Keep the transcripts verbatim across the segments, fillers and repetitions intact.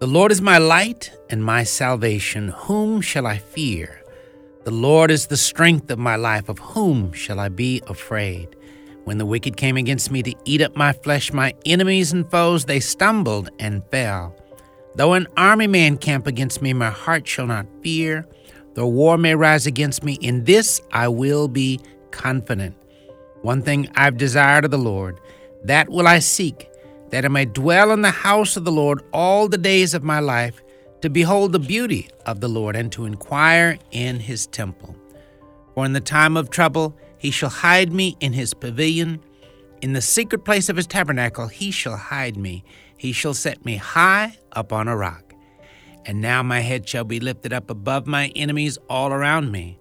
The Lord is my light and my salvation. Whom shall I fear? The Lord is the strength of my life. Of whom shall I be afraid? When the wicked came against me to eat up my flesh, my enemies and foes, they stumbled and fell. Though an army may encamp against me, my heart shall not fear. Though war may rise against me, in this I will be confident. One thing I've desired of the Lord, that will I seek, that I may dwell in the house of the Lord all the days of my life, to behold the beauty of the Lord and to inquire in his temple. For in the time of trouble he shall hide me in his pavilion. In the secret place of his tabernacle he shall hide me. He shall set me high upon a rock. And now my head shall be lifted up above my enemies all around me.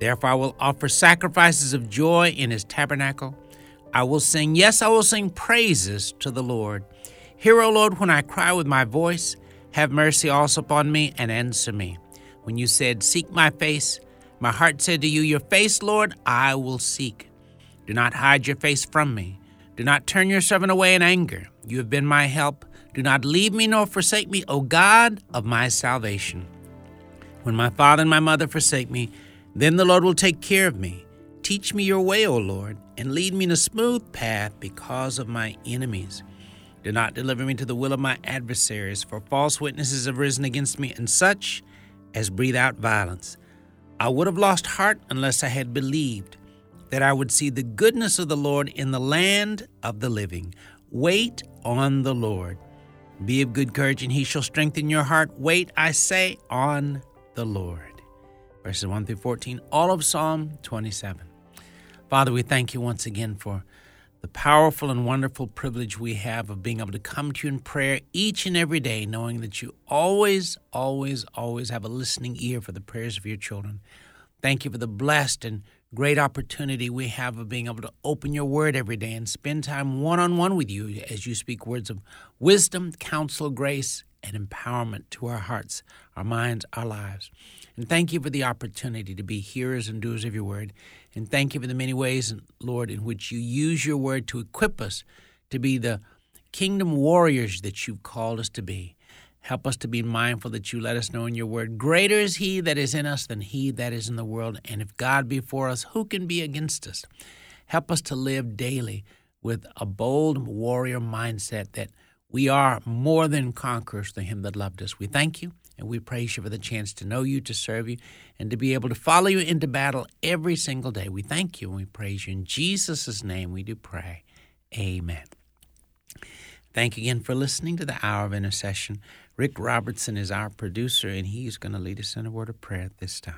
Therefore I will offer sacrifices of joy in his tabernacle. I will sing, yes, I will sing praises to the Lord. Hear, O Lord, when I cry with my voice. Have mercy also upon me and answer me. When you said, seek my face, my heart said to you, your face, Lord, I will seek. Do not hide your face from me. Do not turn your servant away in anger. You have been my help. Do not leave me nor forsake me, O God of my salvation. When my father and my mother forsake me, then the Lord will take care of me. Teach me your way, O Lord, and lead me in a smooth path because of my enemies. Do not deliver me to the will of my adversaries, for false witnesses have risen against me, and such as breathe out violence. I would have lost heart unless I had believed that I would see the goodness of the Lord in the land of the living. Wait on the Lord. Be of good courage, and he shall strengthen your heart. Wait, I say, on the Lord. Verses one through fourteen, all of Psalm twenty-seven. Father, we thank you once again for the powerful and wonderful privilege we have of being able to come to you in prayer each and every day, knowing that you always, always, always have a listening ear for the prayers of your children. Thank you for the blessed and great opportunity we have of being able to open your word every day and spend time one-on-one with you as you speak words of wisdom, counsel, grace, and empowerment to our hearts, our minds, our lives. And thank you for the opportunity to be hearers and doers of your word. And thank you for the many ways, Lord, in which you use your word to equip us to be the kingdom warriors that you've called us to be. Help us to be mindful that you let us know in your word, greater is he that is in us than he that is in the world. And if God be for us, who can be against us? Help us to live daily with a bold warrior mindset that we are more than conquerors through him that loved us. We thank you and we praise you for the chance to know you, to serve you, and to be able to follow you into battle every single day. We thank you and we praise you. In Jesus' name we do pray. Amen. Thank you again for listening to the Hour of Intercession. Rick Robertson is our producer, and he's going to lead us in a word of prayer at this time.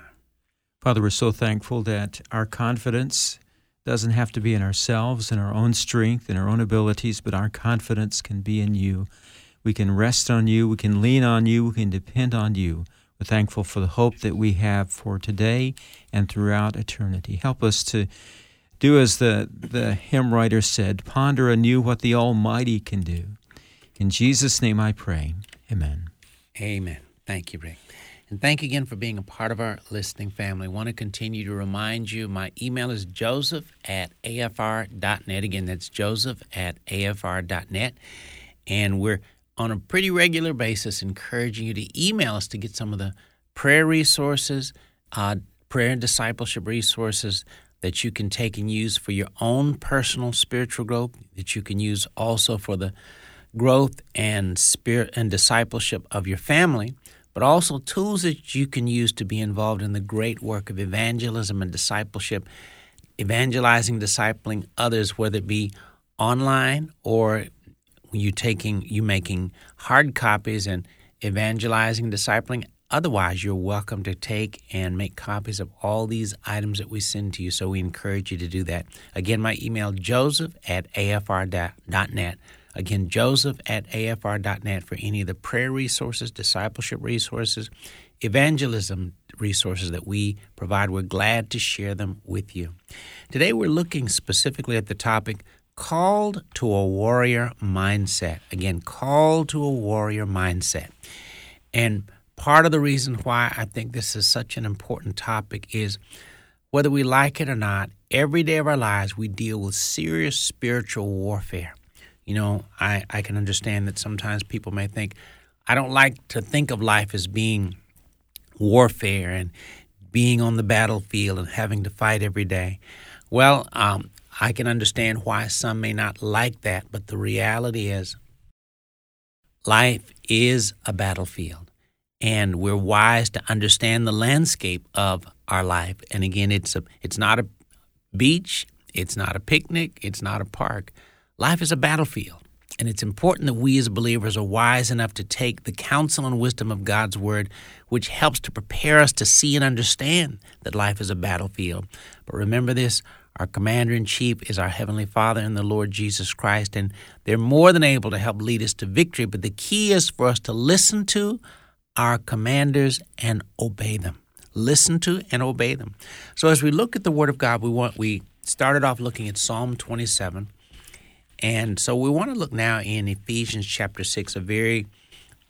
Father, we're so thankful that our confidence doesn't have to be in ourselves, in our own strength, in our own abilities, but our confidence can be in you. We can rest on you. We can lean on you. We can depend on you. We're thankful for the hope that we have for today and throughout eternity. Help us to do as the, the hymn writer said, ponder anew what the Almighty can do. In Jesus' name I pray. Amen. Amen. Thank you, Rick. And thank you again for being a part of our listening family. I want to continue to remind you, my email is joseph at a f r dot net. Again, that's joseph at a f r dot net. And we're on a pretty regular basis encouraging you to email us to get some of the prayer resources, uh, prayer and discipleship resources that you can take and use for your own personal spiritual growth, that you can use also for the growth and spirit and discipleship of your family, but also tools that you can use to be involved in the great work of evangelism and discipleship, evangelizing, discipling others, whether it be online or you taking, you making hard copies and evangelizing, discipling. Otherwise, you're welcome to take and make copies of all these items that we send to you, so we encourage you to do that. Again, my email, joseph at a f r dot net. Again, Joseph at A F R dot net for any of the prayer resources, discipleship resources, evangelism resources that we provide. We're glad to share them with you. Today we're looking specifically at the topic, called to a warrior mindset. Again, called to a warrior mindset. And part of the reason why I think this is such an important topic is, whether we like it or not, every day of our lives we deal with serious spiritual warfare. You know, I, I can understand that sometimes people may think, I don't like to think of life as being warfare and being on the battlefield and having to fight every day. Well, um, I can understand why some may not like that, but the reality is life is a battlefield, and we're wise to understand the landscape of our life. And again, it's a, it's not a beach, it's not a picnic, it's not a park. Life is a battlefield. And it's important that we as believers are wise enough to take the counsel and wisdom of God's Word, which helps to prepare us to see and understand that life is a battlefield. But remember this, our Commander-in-Chief is our Heavenly Father and the Lord Jesus Christ, and they're more than able to help lead us to victory. But the key is for us to listen to our commanders and obey them. Listen to and obey them. So as we look at the Word of God, we want we started off looking at Psalm twenty-seven. And so we want to look now in Ephesians chapter six, a very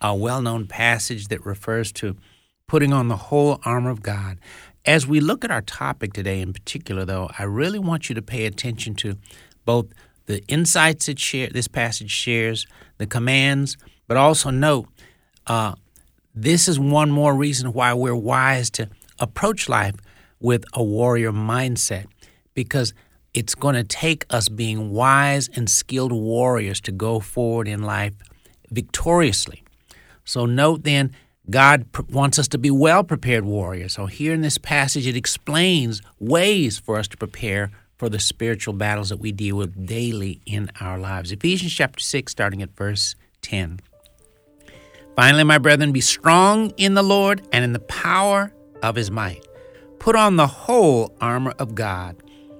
uh, well-known passage that refers to putting on the whole armor of God. As we look at our topic today in particular, though, I really want you to pay attention to both the insights it share, this passage shares, the commands, but also note uh, this is one more reason why we're wise to approach life with a warrior mindset, because it's going to take us being wise and skilled warriors to go forward in life victoriously. So note then, God wants us to be well-prepared warriors. So here in this passage, it explains ways for us to prepare for the spiritual battles that we deal with daily in our lives. Ephesians chapter six, starting at verse ten. Finally, my brethren, be strong in the Lord and in the power of his might. Put on the whole armor of God,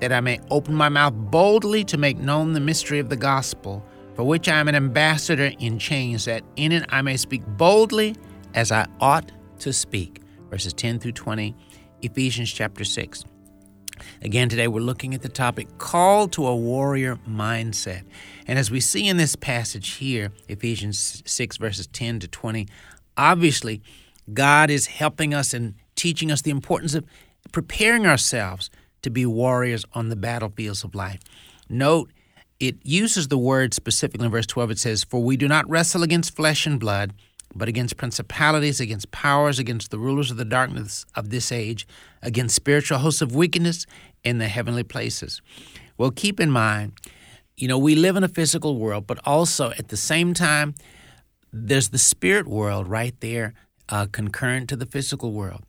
that I may open my mouth boldly to make known the mystery of the gospel, for which I am an ambassador in chains, that in it I may speak boldly as I ought to speak. Verses ten through twenty, Ephesians chapter six. Again, today we're looking at the topic, called to a warrior mindset. And as we see in this passage here, Ephesians six, verses ten to twenty, obviously God is helping us and teaching us the importance of preparing ourselves to be warriors on the battlefields of life. Note, it uses the word specifically in verse twelve. It says, for we do not wrestle against flesh and blood, but against principalities, against powers, against the rulers of the darkness of this age, against spiritual hosts of wickedness in the heavenly places. Well, keep in mind, you know, we live in a physical world, but also at the same time, there's the spirit world right there, uh, concurrent to the physical world.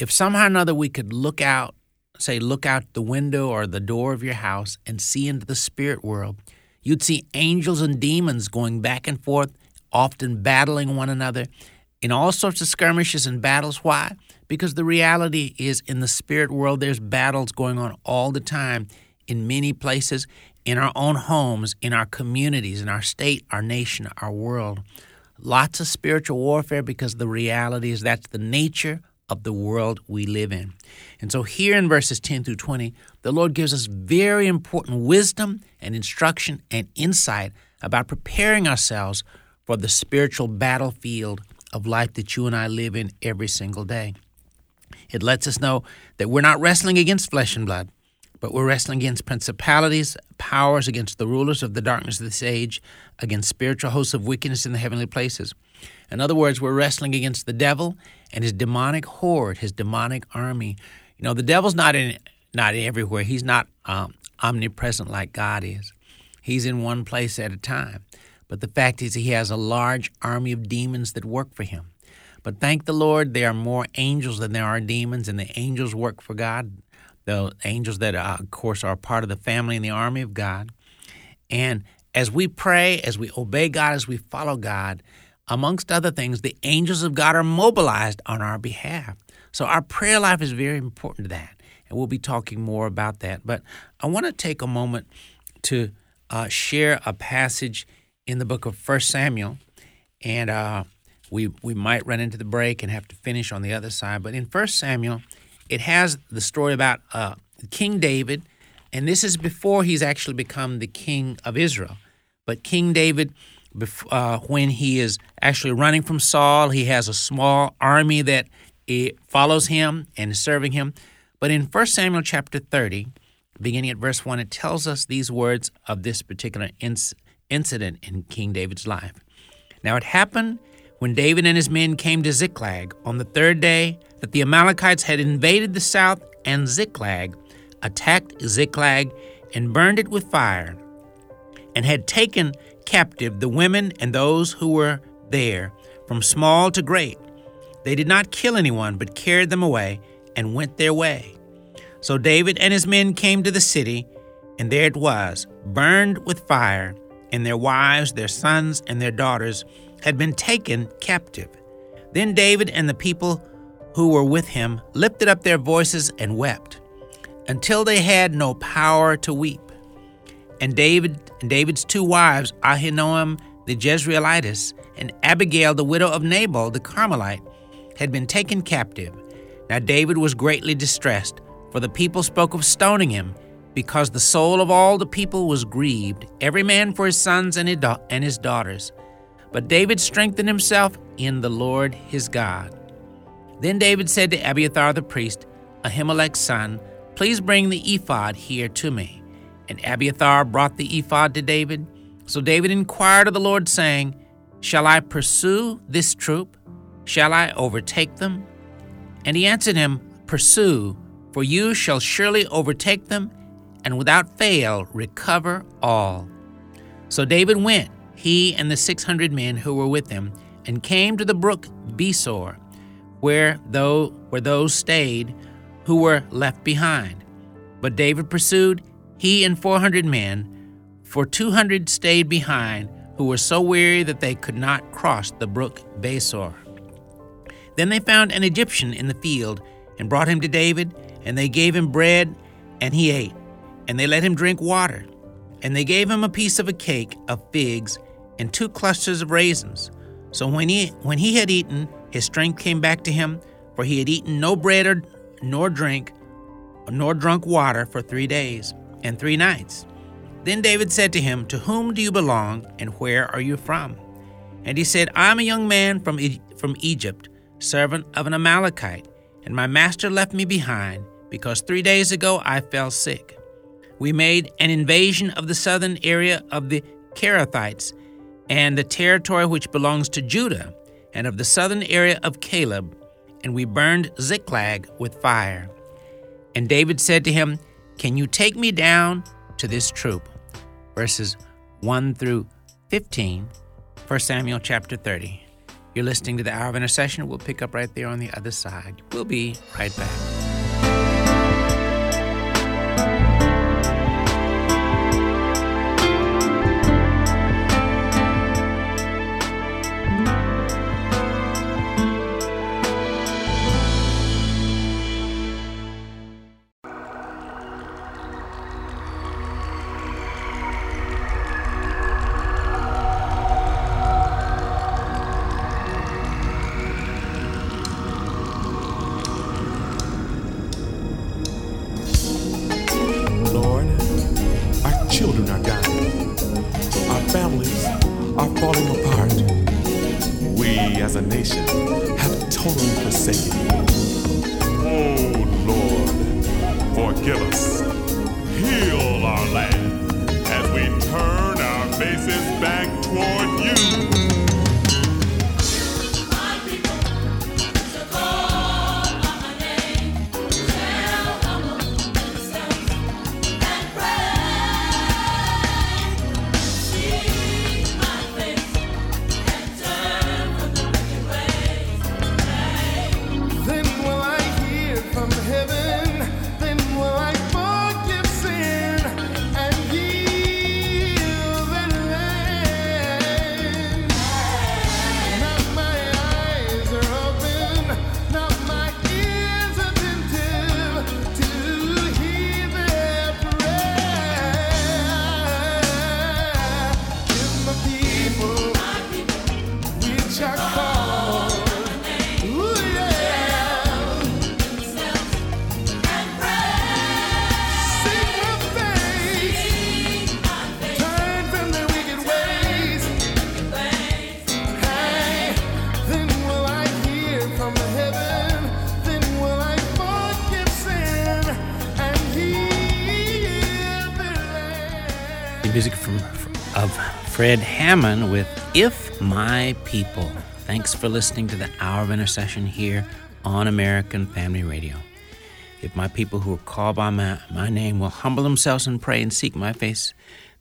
If somehow or another we could look out, say, look out the window or the door of your house and see into the spirit world, you'd see angels and demons going back and forth, often battling one another in all sorts of skirmishes and battles. Why? Because the reality is, in the spirit world, there's battles going on all the time in many places, in our own homes, in our communities, in our state, our nation, our world. Lots of spiritual warfare, because the reality is that's the nature of the world we live in. And so here in verses ten through twenty, the Lord gives us very important wisdom and instruction and insight about preparing ourselves for the spiritual battlefield of life that you and I live in every single day. It lets us know that we're not wrestling against flesh and blood, but we're wrestling against principalities, powers, against the rulers of the darkness of this age, against spiritual hosts of wickedness in the heavenly places. In other words, we're wrestling against the devil and his demonic horde, his demonic army. You know, the devil's not in not everywhere. He's not um, omnipresent like God is. He's in one place at a time. But the fact is he has a large army of demons that work for him. But thank the Lord, there are more angels than there are demons, and the angels work for God. The angels that, uh, of course, are part of the family and the army of God. And as we pray, as we obey God, as we follow God, amongst other things, the angels of God are mobilized on our behalf. So our prayer life is very important to that, and we'll be talking more about that. But I want to take a moment to uh, share a passage in the book of First Samuel, and uh, we we might run into the break and have to finish on the other side. But in First Samuel, it has the story about uh, King David, and this is before he's actually become the king of Israel. But King David, Before, uh, when he is actually running from Saul, he has a small army that it follows him and is serving him. But in First Samuel chapter thirty, beginning at verse one, it tells us these words of this particular inc- incident in King David's life. Now it happened when David and his men came to Ziklag on the third day that the Amalekites had invaded the south and Ziklag, attacked Ziklag and burned it with fire, and had taken captive the women and those who were there, from small to great. They did not kill anyone, but carried them away and went their way. So David and his men came to the city, and there it was, burned with fire, and their wives, their sons, and their daughters had been taken captive. Then David and the people who were with him lifted up their voices and wept, until they had no power to weep. And David and David's two wives, Ahinoam the Jezreelitess and Abigail the widow of Nabal the Carmelite, had been taken captive. Now David was greatly distressed, for the people spoke of stoning him, because the soul of all the people was grieved, every man for his sons and his daughters. But David strengthened himself in the Lord his God. Then David said to Abiathar the priest, Ahimelech's son, please bring the ephod here to me. And Abiathar brought the ephod to David. So David inquired of the Lord, saying, Shall I pursue this troop? Shall I overtake them? And he answered him, Pursue, for you shall surely overtake them, and without fail recover all. So David went, he and the six hundred men who were with him, and came to the brook Besor, where those, where those stayed who were left behind. But David pursued, he and four hundred men, for two hundred stayed behind, who were so weary that they could not cross the brook Besor. Then they found an Egyptian in the field, and brought him to David, and they gave him bread, and he ate. And they let him drink water. And they gave him a piece of a cake of figs, and two clusters of raisins. So when he when he had eaten, his strength came back to him, for he had eaten no bread or, nor drink, nor drunk water for three days. And three nights. Then David said to him, To whom do you belong, and where are you from? And he said, I am a young man from e- from Egypt, servant of an Amalekite, and my master left me behind, because three days ago I fell sick. We made an invasion of the southern area of the Carathites, and the territory which belongs to Judah, and of the southern area of Caleb, and we burned Ziklag with fire. And David said to him, Can you take me down to this troop? Verses one through fifteen, First Samuel chapter thirty. You're listening to the Hour of Intercession. We'll pick up right there on the other side. We'll be right back. As a nation, have totally forsaken you. give us. Heal our land as we turn our faces back toward you. Fred Hammond with If My People. Thanks for listening to the Hour of Intercession here on American Family Radio. If my people who are called by my, my name will humble themselves and pray and seek my face,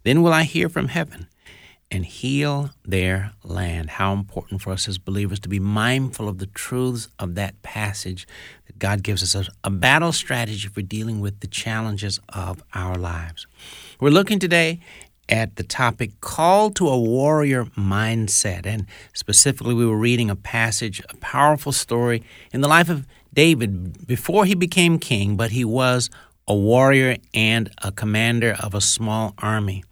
then will I hear from heaven and heal their land. How important for us as believers to be mindful of the truths of that passage that God gives us a, a battle strategy for dealing with the challenges of our lives. We're looking today at the topic, Call to a Warrior Mindset. And specifically, we were reading a passage, a powerful story in the life of David before he became king, but he was a warrior and a commander of a small army.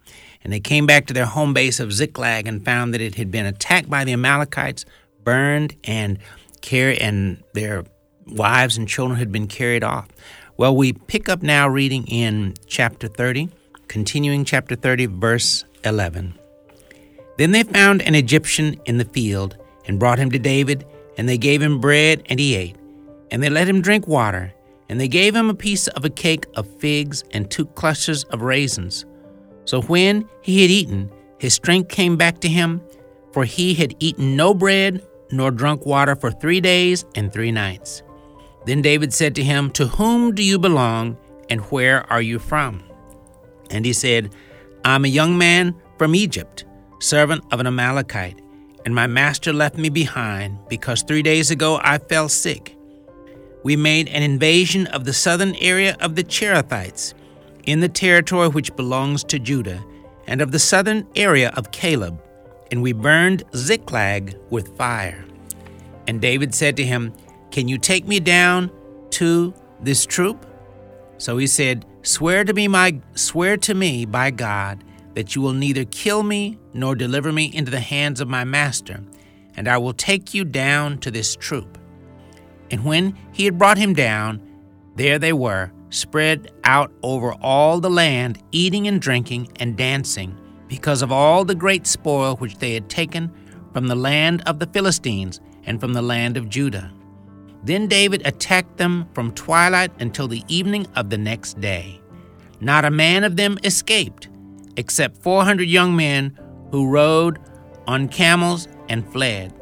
And they came back to their home base of Ziklag and found that it had been attacked by the Amalekites, burned, and carried, and their wives and children had been carried off. Well, we pick up now reading in chapter thirty, continuing chapter thirty, verse eleven. Then they found an Egyptian in the field and brought him to David, and they gave him bread, and he ate. And they let him drink water, and they gave him a piece of a cake of figs and two clusters of raisins. So when he had eaten, his strength came back to him, for he had eaten no bread nor drunk water for three days and three nights. Then David said to him, "To whom do you belong, and where are you from?" And he said, "I'm a young man from Egypt, servant of an Amalekite, and my master left me behind because three days ago I fell sick. We made an invasion of the southern area of the Cherethites in the territory which belongs to Judah and of the southern area of Caleb, and we burned Ziklag with fire." And David said to him, "Can you take me down to this troop?" So he said, Swear to me, my swear to me by God that you will neither kill me nor deliver me into the hands of my master, and I will take you down to this troop." And when he had brought him down, there they were, spread out over all the land, eating and drinking and dancing, because of all the great spoil which they had taken from the land of the Philistines and from the land of Judah. Then David attacked them from twilight until the evening of the next day. Not a man of them escaped, except four hundred young men who rode on camels and fled.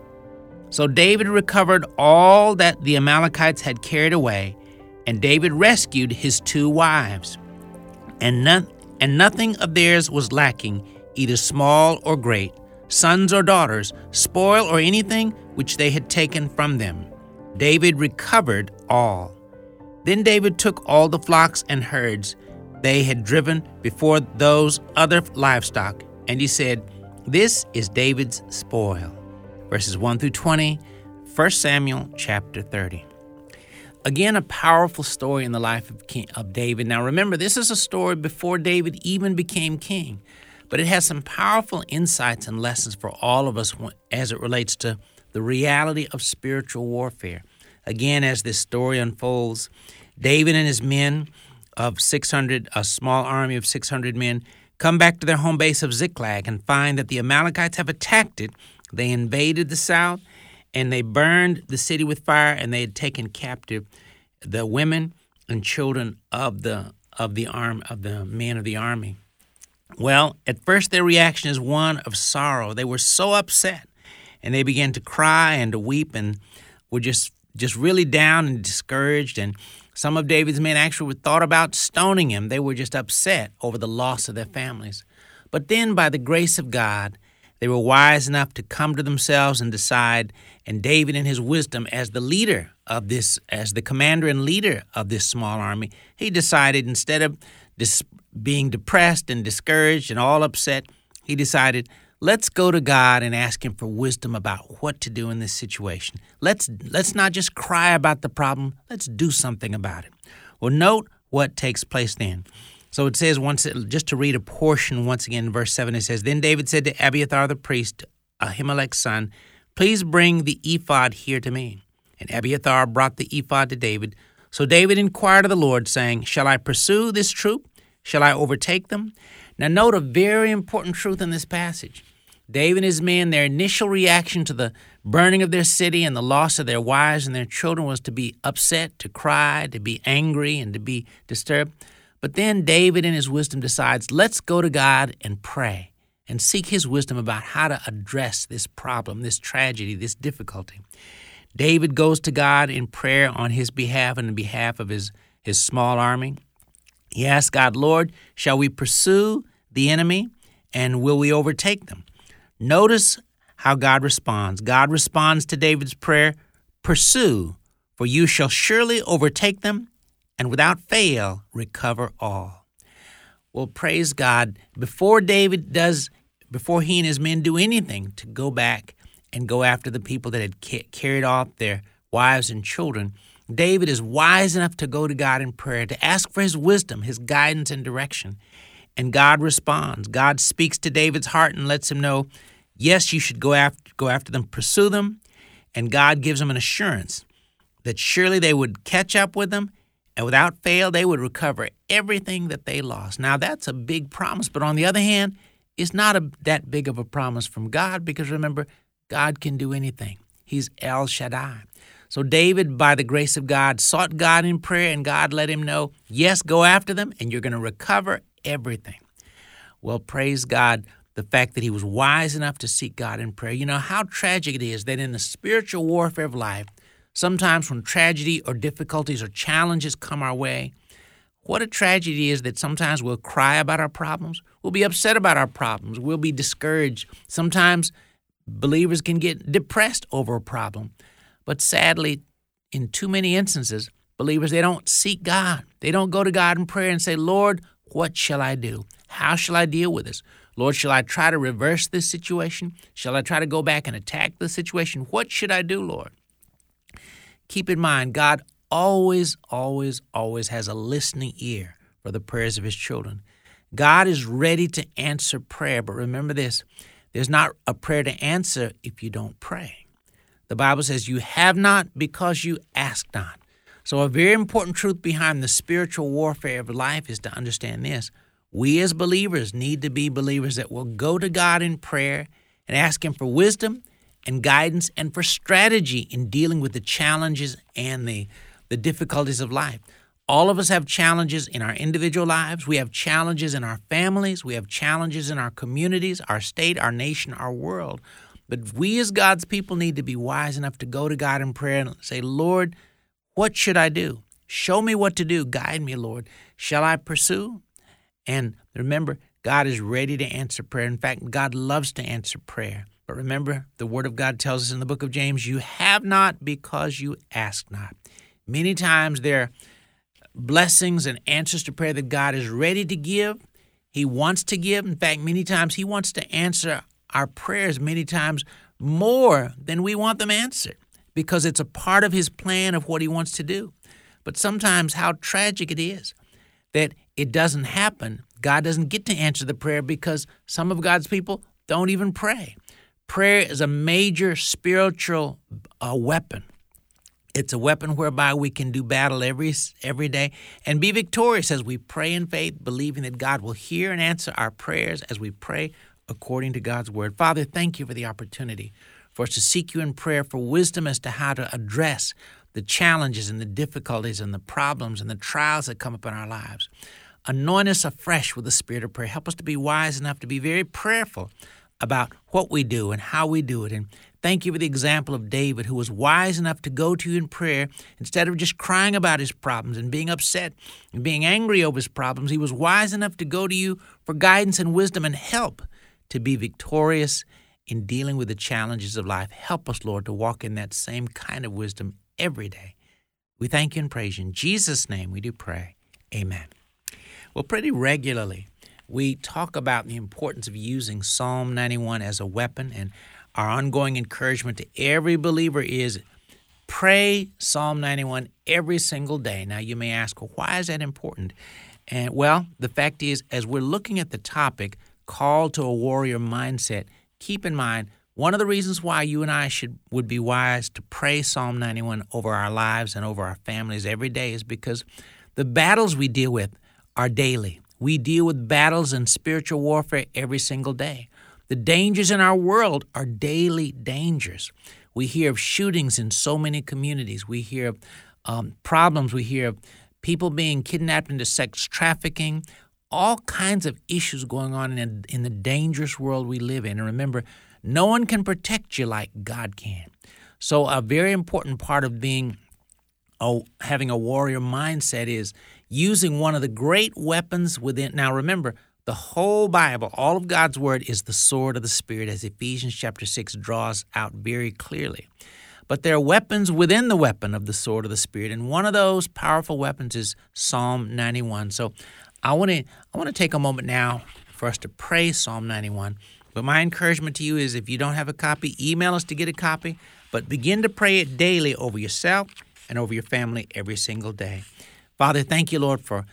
So David recovered all that the Amalekites had carried away, and David rescued his two wives. And, no, and nothing of theirs was lacking, either small or great, sons or daughters, spoil or anything which they had taken from them. David recovered all. Then David took all the flocks and herds they had driven before those other livestock, and he said, "This is David's spoil." Verses one through twenty, First Samuel chapter thirty. Again, a powerful story in the life of, King, of David. Now remember, this is a story before David even became king, but it has some powerful insights and lessons for all of us as it relates to the reality of spiritual warfare. Again, as this story unfolds, David and his men of six hundred, a small army of six hundred men, come back to their home base of Ziklag and find that the Amalekites have attacked it. They invaded the south, and they burned the city with fire, and they had taken captive the women and children of the of the arm of the men of the army. Well, at first their reaction is one of sorrow. They were so upset, and they began to cry and to weep, and were just just really down and discouraged. And some of David's men actually thought about stoning him. They were just upset over the loss of their families. But then, by the grace of God, they were wise enough to come to themselves and decide, and David in his wisdom as the leader of this, as the commander and leader of this small army, he decided instead of dis- being depressed and discouraged and all upset, he decided, let's go to God and ask him for wisdom about what to do in this situation. Let's, let's not just cry about the problem. Let's do something about it. Well, note what takes place then. So it says, once just to read a portion once again in verse seven, it says, Then David said to Abiathar the priest, Ahimelech's son, please bring the ephod here to me. And Abiathar brought the ephod to David. So David inquired of the Lord, saying, Shall I pursue this troop? Shall I overtake them? Now note a very important truth in this passage. David and his men, their initial reaction to the burning of their city and the loss of their wives and their children was to be upset, to cry, to be angry, and to be disturbed. But then David in his wisdom decides, let's go to God and pray and seek his wisdom about how to address this problem, this tragedy, this difficulty. David goes to God in prayer on his behalf and on behalf of his, his small army. He asks God, Lord, shall we pursue the enemy and will we overtake them? Notice how God responds. God responds to David's prayer, pursue, for you shall surely overtake them and without fail, recover all. Well, praise God. Before David does, before he and his men do anything to go back and go after the people that had ca- carried off their wives and children, David is wise enough to go to God in prayer, to ask for his wisdom, his guidance and direction. And God responds. God speaks to David's heart and lets him know, yes, you should go after, go after them, pursue them. And God gives him an assurance that surely they would catch up with them, and without fail, they would recover everything that they lost. Now, that's a big promise. But on the other hand, it's not a, that big of a promise from God because, remember, God can do anything. He's El Shaddai. So David, by the grace of God, sought God in prayer, and God let him know, yes, go after them, and you're going to recover everything. Well, praise God, the fact that he was wise enough to seek God in prayer. You know how tragic it is that in the spiritual warfare of life, sometimes when tragedy or difficulties or challenges come our way, what a tragedy is that sometimes we'll cry about our problems, we'll be upset about our problems, we'll be discouraged. Sometimes believers can get depressed over a problem. But sadly, in too many instances, believers, they don't seek God. They don't go to God in prayer and say, Lord, what shall I do? How shall I deal with this? Lord, shall I try to reverse this situation? Shall I try to go back and attack the situation? What should I do, Lord? Keep in mind, God always, always, always has a listening ear for the prayers of his children. God is ready to answer prayer, but remember this, there's not a prayer to answer if you don't pray. The Bible says you have not because you ask not. So a very important truth behind the spiritual warfare of life is to understand this. We as believers need to be believers that will go to God in prayer and ask him for wisdom and guidance and for strategy in dealing with the challenges and the, the difficulties of life. All of us have challenges in our individual lives. We have challenges in our families. We have challenges in our communities, our state, our nation, our world. But we as God's people need to be wise enough to go to God in prayer and say, Lord, what should I do? Show me what to do. Guide me, Lord. Shall I pursue? And remember, God is ready to answer prayer. In fact, God loves to answer prayer. But remember, the Word of God tells us in the book of James, you have not because you ask not. Many times there are blessings and answers to prayer that God is ready to give. He wants to give. In fact, many times he wants to answer our prayers many times more than we want them answered because it's a part of his plan of what he wants to do. But sometimes how tragic it is that it doesn't happen. God doesn't get to answer the prayer because some of God's people don't even pray. Prayer is a major spiritual uh, weapon. It's a weapon whereby we can do battle every every day and be victorious as we pray in faith, believing that God will hear and answer our prayers as we pray according to God's word. Father, thank you for the opportunity for us to seek you in prayer for wisdom as to how to address the challenges and the difficulties and the problems and the trials that come up in our lives. Anoint us afresh with the spirit of prayer. Help us to be wise enough to be very prayerful about what we do and how we do it. And thank you for the example of David, who was wise enough to go to you in prayer. Instead of just crying about his problems and being upset and being angry over his problems, he was wise enough to go to you for guidance and wisdom and help to be victorious in dealing with the challenges of life. Help us, Lord, to walk in that same kind of wisdom every day. We thank you and praise you. In Jesus' name we do pray. Amen. Well, pretty regularly, we talk about the importance of using Psalm ninety-one as a weapon, and our ongoing encouragement to every believer is pray Psalm ninety-one every single day. Now, you may ask, well, why is that important? And, well, the fact is, as we're looking at the topic, call to a warrior mindset, keep in mind one of the reasons why you and I should would be wise to pray Psalm ninety-one over our lives and over our families every day is because the battles we deal with are daily. We deal with battles and spiritual warfare every single day. The dangers in our world are daily dangers. We hear of shootings in so many communities. We hear of um, problems. We hear of people being kidnapped into sex trafficking, all kinds of issues going on in, in the dangerous world we live in. And remember, no one can protect you like God can. So a very important part of being a, having a warrior mindset is using one of the great weapons within. Now, remember, the whole Bible, all of God's word is the sword of the Spirit, as Ephesians chapter six draws out very clearly. But there are weapons within the weapon of the sword of the Spirit, and one of those powerful weapons is Psalm ninety-one. So I want to I want to take a moment now for us to pray Psalm ninety-one. But my encouragement to you is if you don't have a copy, email us to get a copy, but begin to pray it daily over yourself and over your family every single day. Father, thank you, Lord, for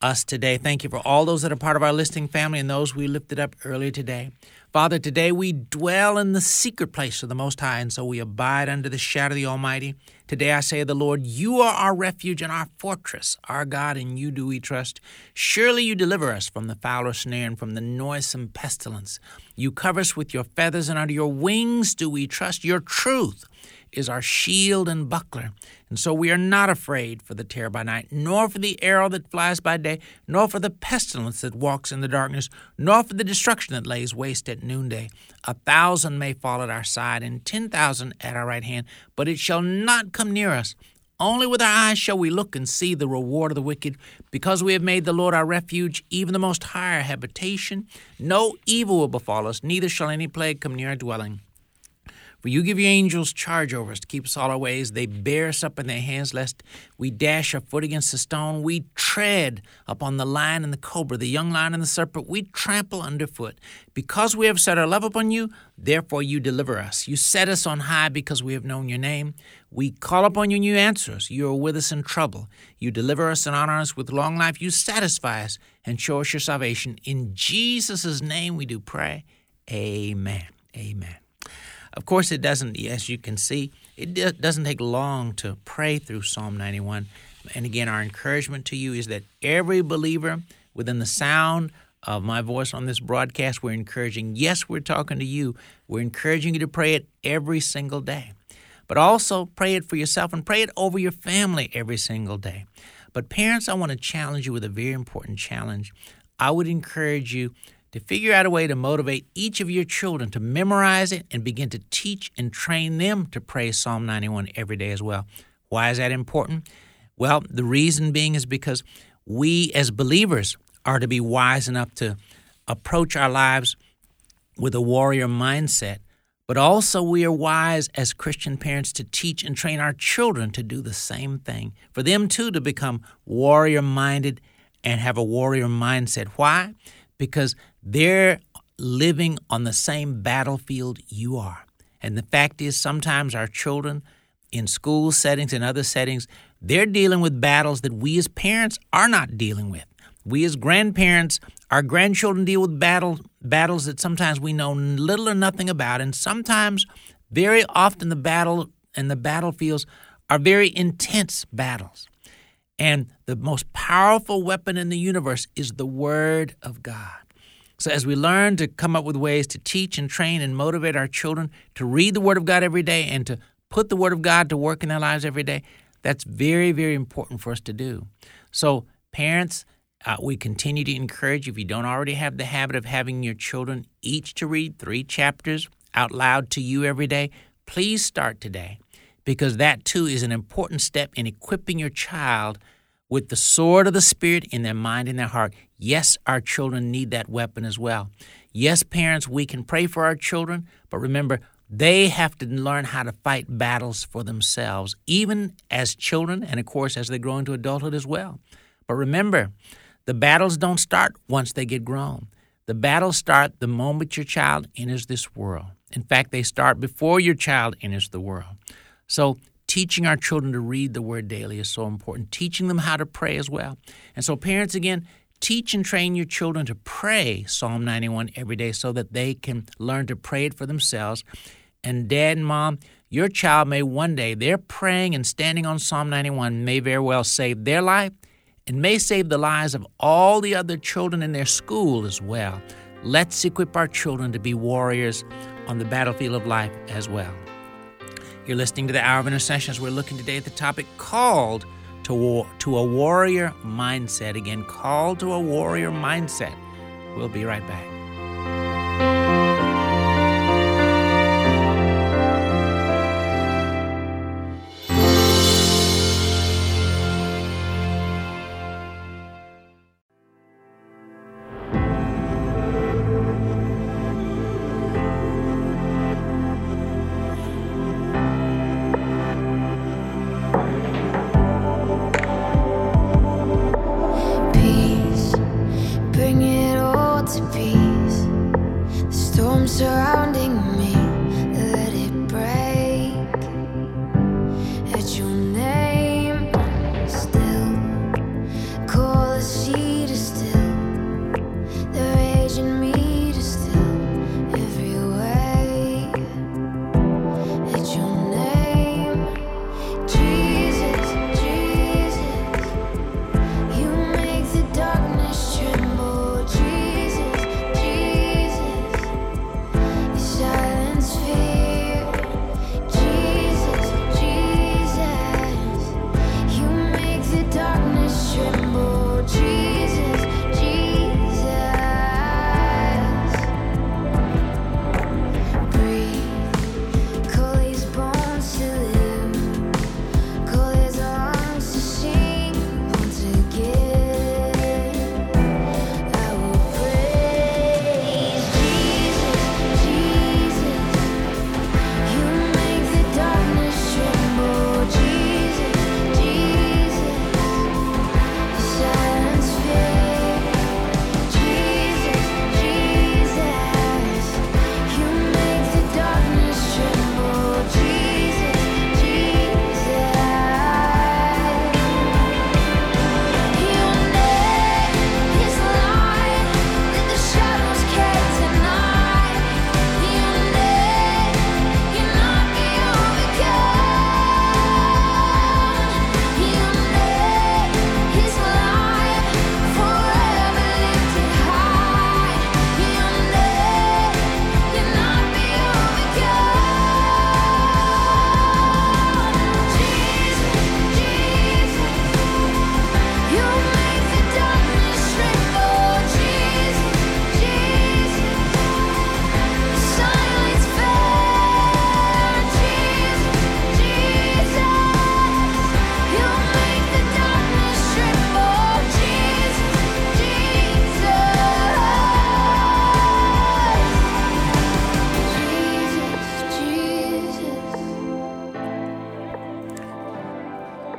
us today. Thank you for all those that are part of our listening family and those we lifted up earlier today. Father, today we dwell in the secret place of the Most High, and so we abide under the shadow of the Almighty. Today I say to the Lord, you are our refuge and our fortress, our God, and you do we trust. Surely you deliver us from the fowler snare and from the noisome pestilence. You cover us with your feathers, and under your wings do we trust. Your truth is our shield and buckler. And so we are not afraid for the terror by night, nor for the arrow that flies by day, nor for the pestilence that walks in the darkness, nor for the destruction that lays waste at noonday. A thousand may fall at our side and ten thousand at our right hand, but it shall not come near us. Only with our eyes shall we look and see the reward of the wicked, because we have made the Lord our refuge, even the Most High our habitation. No evil will befall us, neither shall any plague come near our dwelling. For you give your angels charge over us to keep us all our ways. They bear us up in their hands, lest we dash our foot against a stone. We tread upon the lion and the cobra, the young lion and the serpent. We trample underfoot. Because we have set our love upon you, therefore you deliver us. You set us on high because we have known your name. We call upon you and you answer us. You are with us in trouble. You deliver us and honor us with long life. You satisfy us and show us your salvation. In Jesus' name we do pray. Amen. Amen. Of course, it doesn't, as you can see, it doesn't take long to pray through Psalm ninety-one. And again, our encouragement to you is that every believer within the sound of my voice on this broadcast, we're encouraging, yes, we're talking to you. We're encouraging you to pray it every single day. But also pray it for yourself and pray it over your family every single day. But parents, I want to challenge you with a very important challenge. I would encourage you to figure out a way to motivate each of your children to memorize it and begin to teach and train them to pray Psalm ninety-one every day as well. Why is that important? Well, the reason being is because we as believers are to be wise enough to approach our lives with a warrior mindset, but also we are wise as Christian parents to teach and train our children to do the same thing, for them too to become warrior-minded and have a warrior mindset. Why? Because they're living on the same battlefield you are. And the fact is, sometimes our children in school settings and other settings, they're dealing with battles that we as parents are not dealing with. We as grandparents, our grandchildren deal with battle, battles that sometimes we know little or nothing about. And sometimes, very often, the battle and the battlefields are very intense battles. And the most powerful weapon in the universe is the Word of God. So as we learn to come up with ways to teach and train and motivate our children to read the Word of God every day and to put the Word of God to work in their lives every day, That's very, very important for us to do. So parents, uh, we continue to encourage, if you don't already have the habit of having your children each to read three chapters out loud to you every day, please start today, because that too is an important step in equipping your child with the sword of the Spirit in their mind and their heart. Yes, our children need that weapon as well. Yes, parents, we can pray for our children, but remember, they have to learn how to fight battles for themselves, even as children and, of course, as they grow into adulthood as well. But remember, the battles don't start once they get grown. The battles start the moment your child enters this world. In fact, they start before your child enters the world. So teaching our children to read the Word daily is so important. Teaching them how to pray as well. And so parents, again, teach and train your children to pray Psalm ninety-one every day so that they can learn to pray it for themselves. And Dad and Mom, your child may one day, their praying and standing on Psalm ninety-one may very well save their life and may save the lives of all the other children in their school as well. Let's equip our children to be warriors on the battlefield of life as well. You're listening to the Hour of Intercession. We're looking today at the topic called to war, to a warrior mindset. Again, called to a warrior mindset. We'll be right back.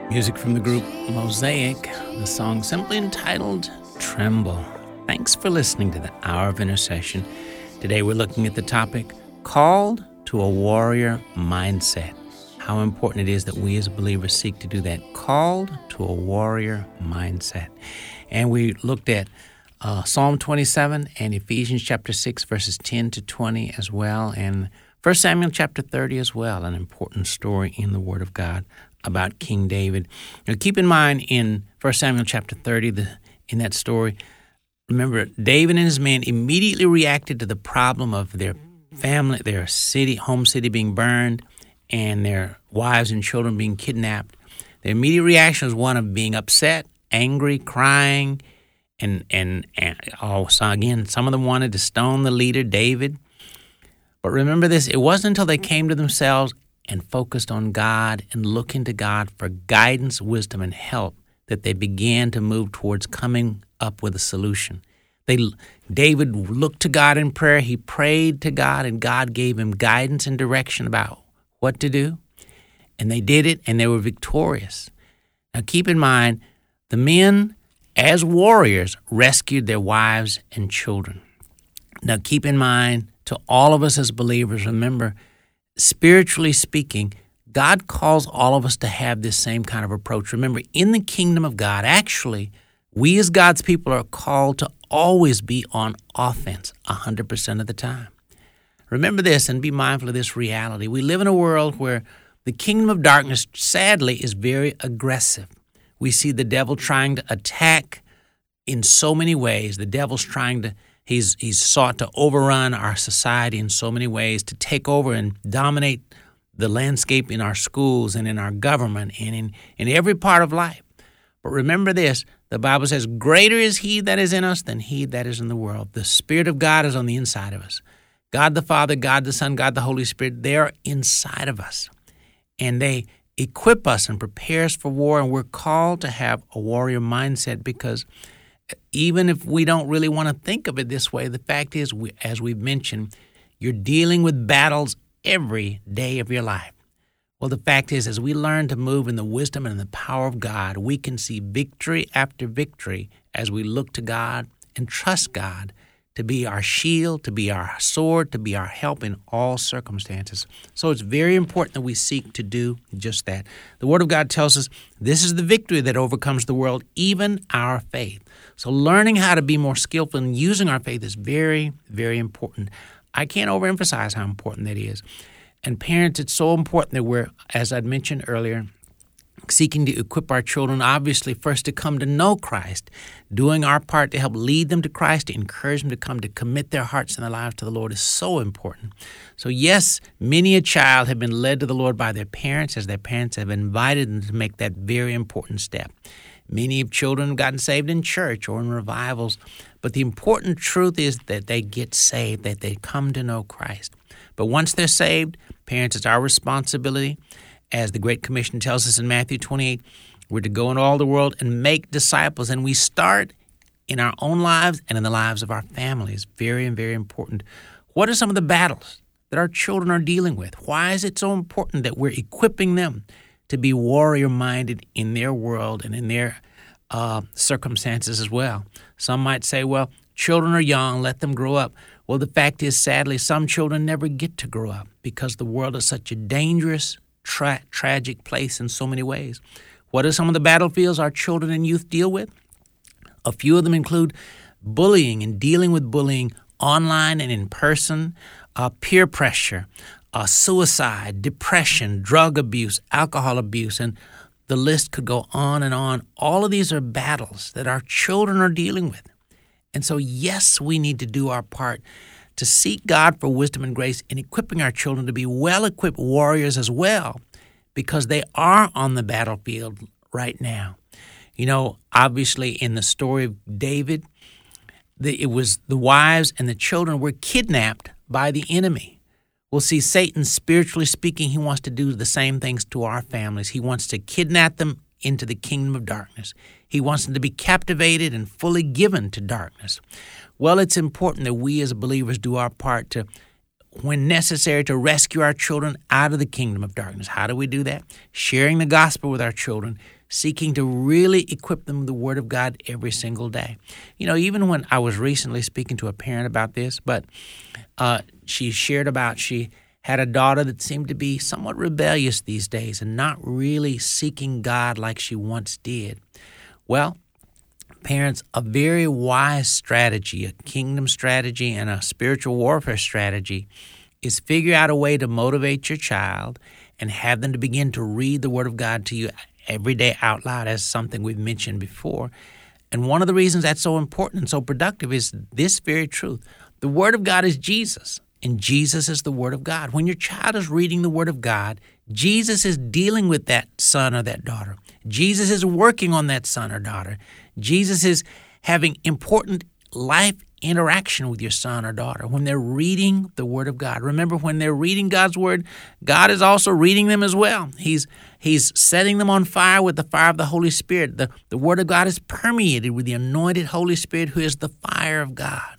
Music from the group Mosaic, the song simply entitled Tremble. Thanks for listening to the Hour of Intercession. Today we're looking at the topic, called to a warrior mindset. How important it is that we as believers seek to do that. Called to a warrior mindset. And we looked at uh, Psalm twenty-seven and Ephesians chapter six, verses ten to twenty as well, and First Samuel chapter thirty as well, an important story in the Word of God about King David. Now, keep in mind in First Samuel chapter thirty, the, in that story, remember David and his men immediately reacted to the problem of their family, their city, home city being burned, and their wives and children being kidnapped. Their immediate reaction was one of being upset, angry, crying, and and, and oh, so again, some of them wanted to stone the leader, David. But remember this, it wasn't until they came to themselves and focused on God and looking to God for guidance, wisdom, and help that they began to move towards coming up with a solution. They, David looked to God in prayer. He prayed to God, and God gave him guidance and direction about what to do. And they did it, and they were victorious. Now keep in mind, the men, as warriors, rescued their wives and children. Now keep in mind, to all of us as believers, remember, spiritually speaking, God calls all of us to have this same kind of approach. Remember, in the kingdom of God, actually, we as God's people are called to always be on offense one hundred percent of the time. Remember this and be mindful of this reality. We live in a world where the kingdom of darkness, sadly, is very aggressive. We see the devil trying to attack in so many ways. The devil's trying to He's he's sought to overrun our society in so many ways, to take over and dominate the landscape in our schools and in our government and in, in every part of life. But remember this, the Bible says, greater is he that is in us than he that is in the world. The Spirit of God is on the inside of us. God the Father, God the Son, God the Holy Spirit, they are inside of us. And they equip us and prepare us for war, and we're called to have a warrior mindset because even if we don't really want to think of it this way, the fact is, we, as we've mentioned, you're dealing with battles every day of your life. Well, the fact is, as we learn to move in the wisdom and the power of God, we can see victory after victory as we look to God and trust God to be our shield, to be our sword, to be our help in all circumstances. So it's very important that we seek to do just that. The Word of God tells us this is the victory that overcomes the world, even our faith. So learning how to be more skillful in using our faith is very, very important. I can't overemphasize how important that is. And parents, it's so important that we're, as I'd mentioned earlier, seeking to equip our children, obviously, first to come to know Christ, doing our part to help lead them to Christ, to encourage them to come, to commit their hearts and their lives to the Lord is so important. So yes, many a child have been led to the Lord by their parents as their parents have invited them to make that very important step. Many of children have gotten saved in church or in revivals, but the important truth is that they get saved, that they come to know Christ. But once they're saved, parents, it's our responsibility. As the Great Commission tells us in Matthew twenty-eight, we're to go into all the world and make disciples. And we start in our own lives and in the lives of our families. Very, very important. What are some of the battles that our children are dealing with? Why is it so important that we're equipping them to be warrior-minded in their world and in their uh, circumstances as well? Some might say, well, children are young, let them grow up. Well, the fact is, sadly, some children never get to grow up because the world is such a dangerous Tra- tragic place in so many ways. What are some of the battlefields our children and youth deal with? A few of them include bullying and dealing with bullying online and in person, uh, peer pressure, uh, suicide, depression, drug abuse, alcohol abuse, and the list could go on and on. All of these are battles that our children are dealing with. And so, yes, we need to do our part to seek God for wisdom and grace in equipping our children to be well-equipped warriors as well, because they are on the battlefield right now. You know, obviously in the story of David, the, it was the wives and the children were kidnapped by the enemy. Well, see, Satan, spiritually speaking, he wants to do the same things to our families. He wants to kidnap them into the kingdom of darkness. He wants them to be captivated and fully given to darkness. Well, it's important that we as believers do our part to, when necessary, to rescue our children out of the kingdom of darkness. How do we do that? Sharing the gospel with our children, seeking to really equip them with the Word of God every single day. You know, even when I was recently speaking to a parent about this, but uh, she shared about she had a daughter that seemed to be somewhat rebellious these days and not really seeking God like she once did. Well, parents, a very wise strategy, a kingdom strategy and a spiritual warfare strategy is figure out a way to motivate your child and have them to begin to read the Word of God to you every day out loud, as something we've mentioned before. And one of the reasons that's so important and so productive is this very truth. The Word of God is Jesus, and Jesus is the Word of God. When your child is reading the Word of God, Jesus is dealing with that son or that daughter. Jesus is working on that son or daughter. Jesus is having important life interaction with your son or daughter when they're reading the Word of God. Remember, when they're reading God's Word, God is also reading them as well. He's He's setting them on fire with the fire of the Holy Spirit. The, the Word of God is permeated with the anointed Holy Spirit, who is the fire of God.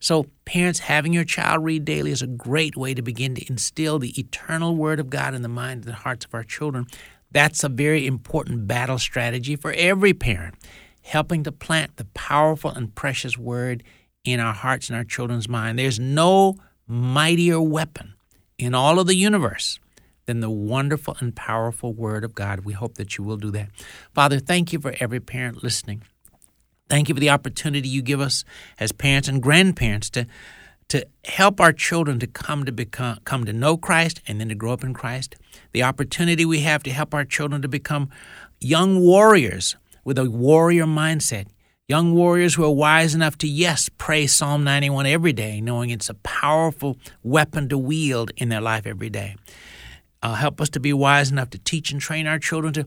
So parents, having your child read daily is a great way to begin to instill the eternal Word of God in the minds and hearts of our children. That's a very important battle strategy for every parent, helping to plant the powerful and precious Word in our hearts and our children's mind. There's no mightier weapon in all of the universe than the wonderful and powerful Word of God. We hope that you will do that. Father, thank you for every parent listening. Thank you for the opportunity you give us as parents and grandparents to, to help our children to come to become, come to know Christ and then to grow up in Christ. The opportunity we have to help our children to become young warriors with a warrior mindset. Young warriors who are wise enough to, yes, pray Psalm ninety-one every day, knowing it's a powerful weapon to wield in their life every day. Uh, help us to be wise enough to teach and train our children to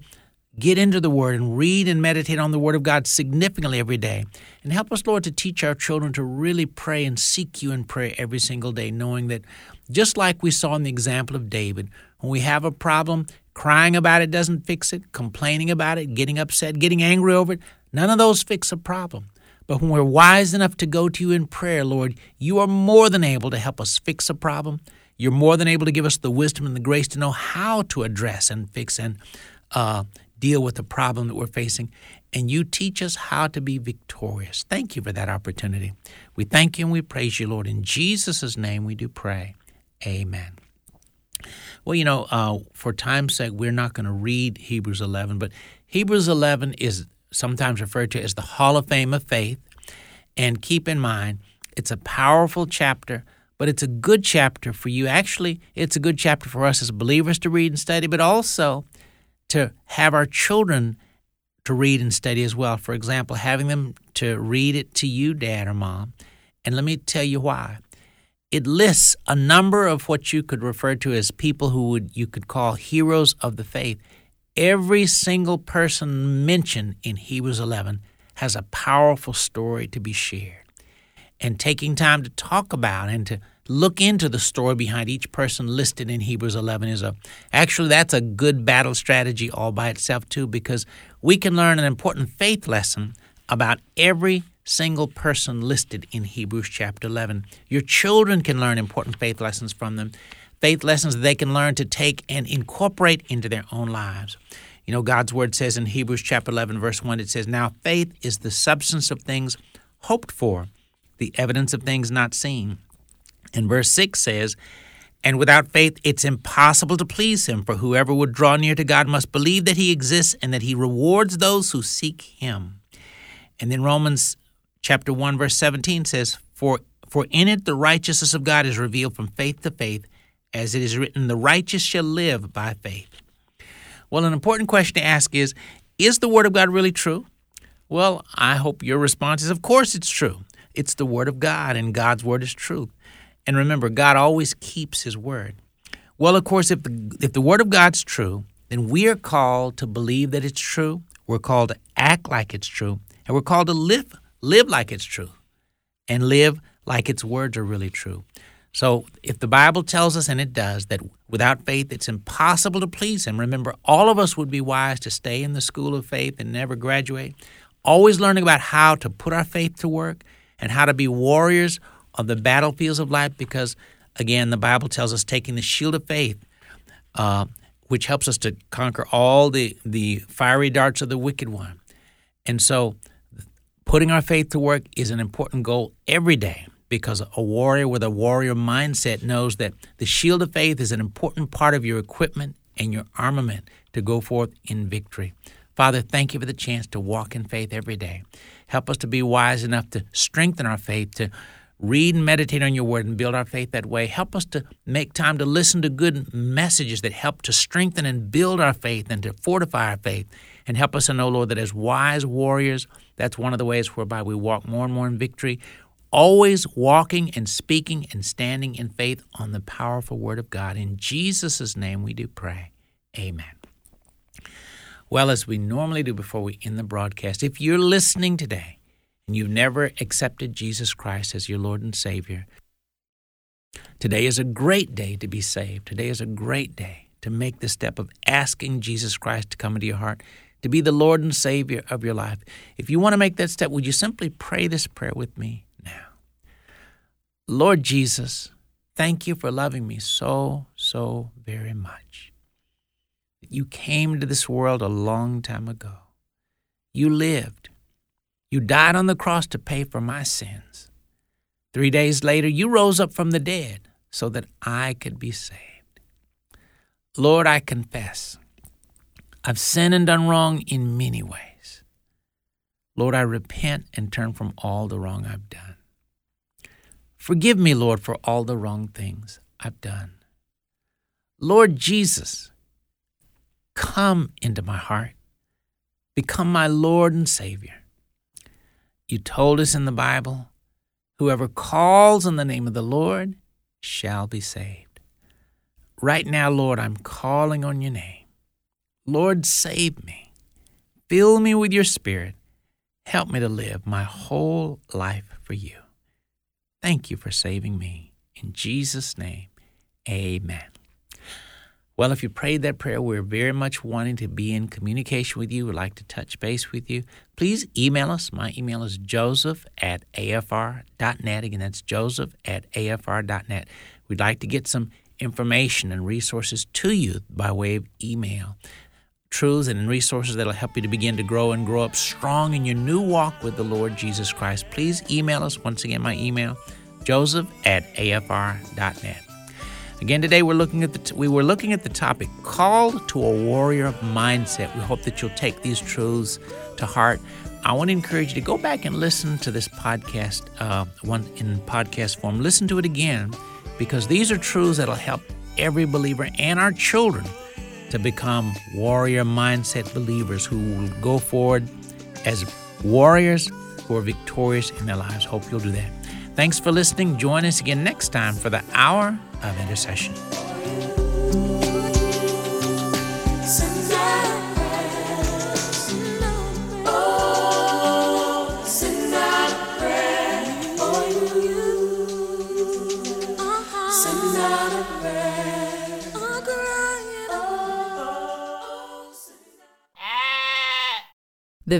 get into the Word and read and meditate on the Word of God significantly every day. And help us, Lord, to teach our children to really pray and seek you in prayer every single day, knowing that just like we saw in the example of David, when we have a problem, crying about it doesn't fix it, complaining about it, getting upset, getting angry over it, none of those fix a problem. But when we're wise enough to go to you in prayer, Lord, you are more than able to help us fix a problem. You're more than able to give us the wisdom and the grace to know how to address and fix and uh, deal with the problem that we're facing, and you teach us how to be victorious. Thank you for that opportunity. We thank you and we praise you, Lord. In Jesus' name we do pray. Amen. Well, you know, uh, for time's sake, we're not going to read Hebrews eleven, but Hebrews eleven is sometimes referred to as the Hall of Fame of Faith. And keep in mind, it's a powerful chapter, but it's a good chapter for you. Actually, it's a good chapter for us as believers to read and study, but also to have our children to read and study as well. For example, having them to read it to you, Dad or Mom. And let me tell you why. It lists a number of what you could refer to as people who would you could call heroes of the faith. Every single person mentioned in Hebrews eleven has a powerful story to be shared. And taking time to talk about and to look into the story behind each person listed in Hebrews eleven is a, actually that's a good battle strategy all by itself too, because we can learn an important faith lesson about every single person listed in Hebrews chapter eleven. Your children can learn important faith lessons from them, faith lessons they can learn to take and incorporate into their own lives. You know, God's Word says in Hebrews chapter eleven, verse one, it says, "Now faith is the substance of things hoped for, the evidence of things not seen." And verse six says, "And without faith, it's impossible to please him, for whoever would draw near to God must believe that he exists and that he rewards those who seek him." And then Romans chapter one, verse seventeen says, For for in it the righteousness of God is revealed from faith to faith, as it is written, the righteous shall live by faith." Well, an important question to ask is, is the Word of God really true? Well, I hope your response is, of course it's true. It's the Word of God, and God's Word is truth. And remember, God always keeps his word. Well, of course, if the, if the Word of God's true, then we are called to believe that it's true. We're called to act like it's true. And we're called to live live like it's true and live like its words are really true. So if the Bible tells us, and it does, that without faith it's impossible to please him, remember, all of us would be wise to stay in the school of faith and never graduate, always learning about how to put our faith to work and how to be warriors of the battlefields of life, because, again, the Bible tells us taking the shield of faith, uh, which helps us to conquer all the, the fiery darts of the wicked one. And so putting our faith to work is an important goal every day, because a warrior with a warrior mindset knows that the shield of faith is an important part of your equipment and your armament to go forth in victory. Father, thank you for the chance to walk in faith every day. Help us to be wise enough to strengthen our faith, to read and meditate on your Word and build our faith that way. Help us to make time to listen to good messages that help to strengthen and build our faith and to fortify our faith. And help us to know, Lord, that as wise warriors, that's one of the ways whereby we walk more and more in victory, always walking and speaking and standing in faith on the powerful Word of God. In Jesus' name we do pray. Amen. Well, as we normally do before we end the broadcast, if you're listening today and you've never accepted Jesus Christ as your Lord and Savior, today is a great day to be saved. Today is a great day to make the step of asking Jesus Christ to come into your heart, to be the Lord and Savior of your life. If you want to make that step, would you simply pray this prayer with me now? Lord Jesus, thank you for loving me so, so very much. You came to this world a long time ago. You lived. You died on the cross to pay for my sins. Three days later, you rose up from the dead so that I could be saved. Lord, I confess I've sinned and done wrong in many ways. Lord, I repent and turn from all the wrong I've done. Forgive me, Lord, for all the wrong things I've done. Lord Jesus, come into my heart. Become my Lord and Savior. You told us in the Bible, whoever calls on the name of the Lord shall be saved. Right now, Lord, I'm calling on your name. Lord, save me. Fill me with your Spirit. Help me to live my whole life for you. Thank you for saving me. In Jesus' name, amen. Well, if you prayed that prayer, we're very much wanting to be in communication with you. We'd like to touch base with you. Please email us. My email is joseph at a f r dot net. Again, that's joseph at a f r dot net. We'd like to get some information and resources to you by way of email. Truths and resources that'll help you to begin to grow and grow up strong in your new walk with the Lord Jesus Christ. Please email us. Once again, my email, joseph at a f r dot net. Again, today we're looking at the t- we were looking at the topic, Called to a Warrior Mindset. We hope that you'll take these truths to heart. I want to encourage you to go back and listen to this podcast uh, one in podcast form. Listen to it again, because these are truths that will help every believer and our children to become warrior mindset believers who will go forward as warriors who are victorious in their lives. Hope you'll do that. Thanks for listening. Join us again next time for the Hour of Intercession. The